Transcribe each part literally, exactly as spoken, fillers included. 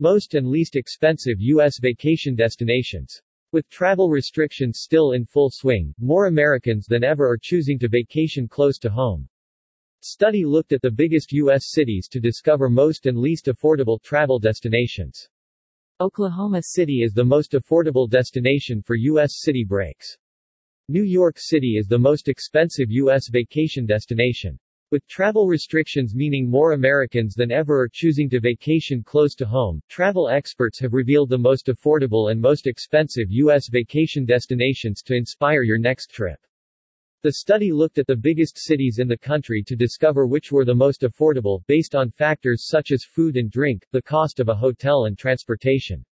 most and least expensive U S vacation destinations. With travel restrictions still in full swing, more Americans than ever are choosing to vacation close to home. Study looked at the biggest U S cities to discover most and least affordable travel destinations. Oklahoma City is the most affordable destination for U S city breaks. New York City is the most expensive U S vacation destination. With travel restrictions meaning more Americans than ever are choosing to vacation close to home, travel experts have revealed the most affordable and most expensive U S vacation destinations to inspire your next trip. The study looked at the biggest cities in the country to discover which were the most affordable, based on factors such as food and drink, the cost of a hotel and transportation.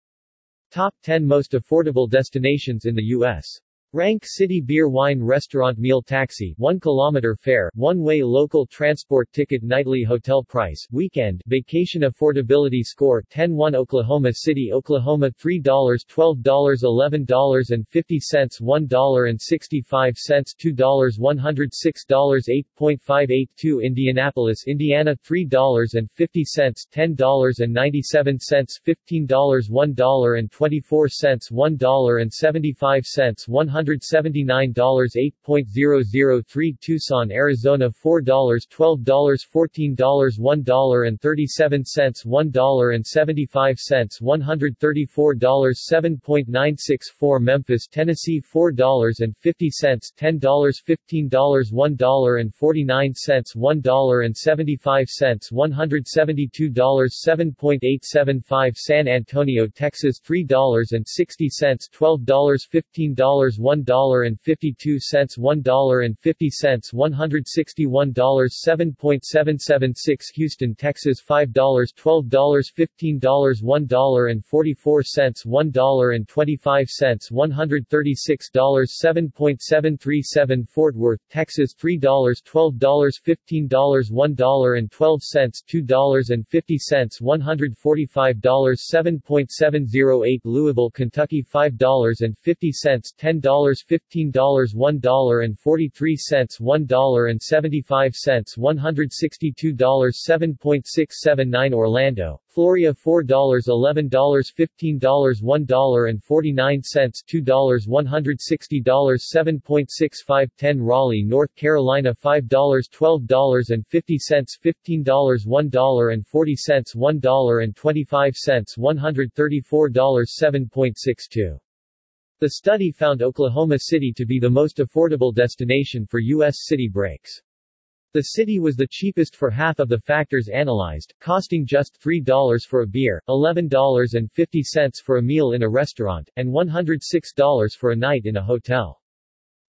Top ten most affordable destinations in the U S Rank City Beer Wine Restaurant Meal Taxi, one kilometer fare, one-way local transport ticket nightly hotel price, weekend, vacation affordability score, ten one Oklahoma City, Oklahoma three dollars, twelve dollars, eleven dollars and fifty cents, one dollar and sixty-five cents, two dollars, one hundred six dollars, eight point five eight two Indianapolis, Indiana three dollars and fifty cents, ten dollars and ninety-seven cents, fifteen dollars, one dollar and twenty-four cents, one dollar and seventy-five cents, one hundred one hundred seventy-nine dollars eight point zero zero three Tucson, Arizona four dollars twelve dollars fourteen dollars one dollar and thirty-seven cents one dollar and seventy-five cents one hundred thirty-four dollars seven point nine six four Memphis, Tennessee four dollars and fifty cents ten dollars fifteen dollars one dollar and forty-nine cents one dollar and seventy-five cents one hundred seventy-two dollars seven point eight seven five San Antonio, Texas three dollars and sixty cents twelve dollars fifteen dollars one dollar and fifty-two cents one dollar and fifty cents one hundred sixty-one dollars seven point seven seven six Houston, Texas five dollars twelve dollars fifteen dollars one dollar and forty-four cents one dollar and twenty-five cents one hundred thirty-six dollars seven point seven three seven Fort Worth, Texas three dollars twelve dollars fifteen dollars one dollar and twelve cents two dollars and fifty cents one hundred forty-five dollars seven point seven zero eight Louisville, Kentucky five dollars and fifty cents ten dollars fifteen dollars one dollar and forty-three cents one dollar and seventy-five cents one hundred sixty-two dollars seven point six seven nine Orlando, Florida four dollars eleven dollars fifteen dollars one dollar and forty-nine cents two dollars one hundred sixty dollars seven point six five one zero Raleigh, North Carolina five dollars twelve dollars and fifty cents fifteen dollars one dollar and forty cents one dollar and twenty-five cents one hundred thirty-four dollars seven point six two The study found Oklahoma City to be the most affordable destination for U S city breaks. The city was the cheapest for half of the factors analyzed, costing just three dollars for a beer, eleven dollars and fifty cents for a meal in a restaurant, and one hundred six dollars for a night in a hotel.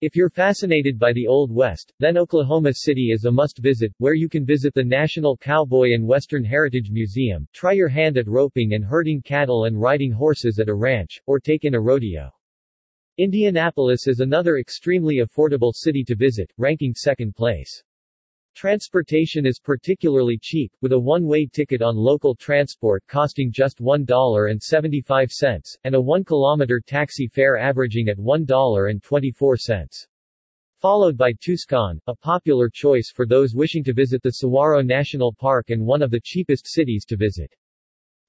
If you're fascinated by the Old West, then Oklahoma City is a must-visit, where you can visit the National Cowboy and Western Heritage Museum, try your hand at roping and herding cattle and riding horses at a ranch, or take in a rodeo. Indianapolis is another extremely affordable city to visit, ranking second place. Transportation is particularly cheap, with a one-way ticket on local transport costing just one dollar and seventy-five cents, and a one kilometer taxi fare averaging at one dollar and twenty-four cents. Followed by Tuscon, a popular choice for those wishing to visit the Saguaro National Park and one of the cheapest cities to visit.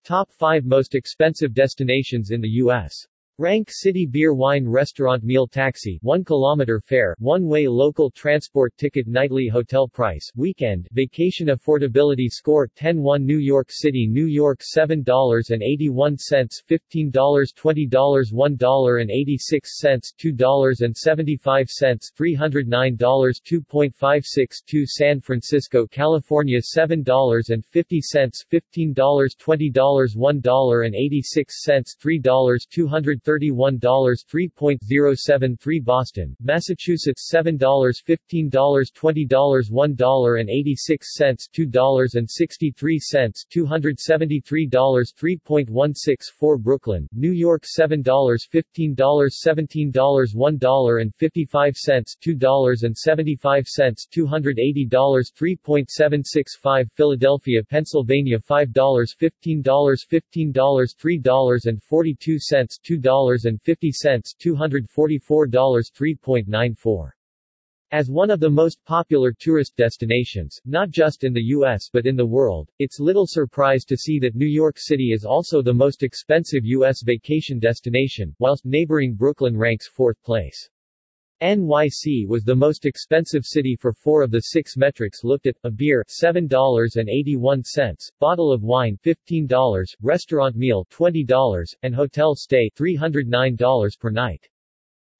Top five most expensive destinations in the U S Rank City Beer Wine Restaurant Meal Taxi, one kilometer fare, one-way local transport ticket nightly hotel price, weekend, vacation affordability score, ten one New York City, New York seven dollars and eighty-one cents fifteen dollars twenty dollars one dollar and eighty-six cents two dollars and seventy-five cents three hundred nine dollars two point five six two San Francisco, California seven dollars and fifty cents fifteen dollars twenty dollars one dollar and eighty-six cents three dollars two hundred thirty-one dollars three point zero seven three Boston, Massachusetts seven dollars fifteen dollars twenty dollars one dollar and eighty-six cents two dollars and sixty-three cents two hundred seventy-three dollars three point one six four Brooklyn, New York seven dollars fifteen dollars seventeen dollars one dollar and fifty-five cents two dollars and seventy-five cents two hundred eighty dollars three point seven six five Philadelphia, Pennsylvania five dollars fifteen dollars fifteen dollars three dollars and forty-two cents two dollars and fifty cents two hundred forty-four dollars three point nine four As one of the most popular tourist destinations, not just in the U S but in the world, it's little surprise to see that New York City is also the most expensive U S vacation destination, whilst neighboring Brooklyn ranks fourth place. N Y C was the most expensive city for four of the six metrics looked at: a beer, seven dollars and eighty-one cents, bottle of wine, fifteen dollars, restaurant meal, twenty dollars, and hotel stay, three hundred nine dollars per night.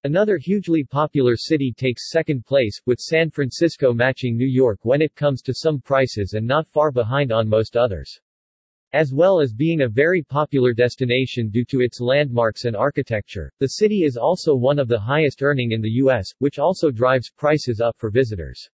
Another hugely popular city takes second place, with San Francisco matching New York when it comes to some prices and not far behind on most others. As well as being a very popular destination due to its landmarks and architecture, the city is also one of the highest earning in the U S, which also drives prices up for visitors.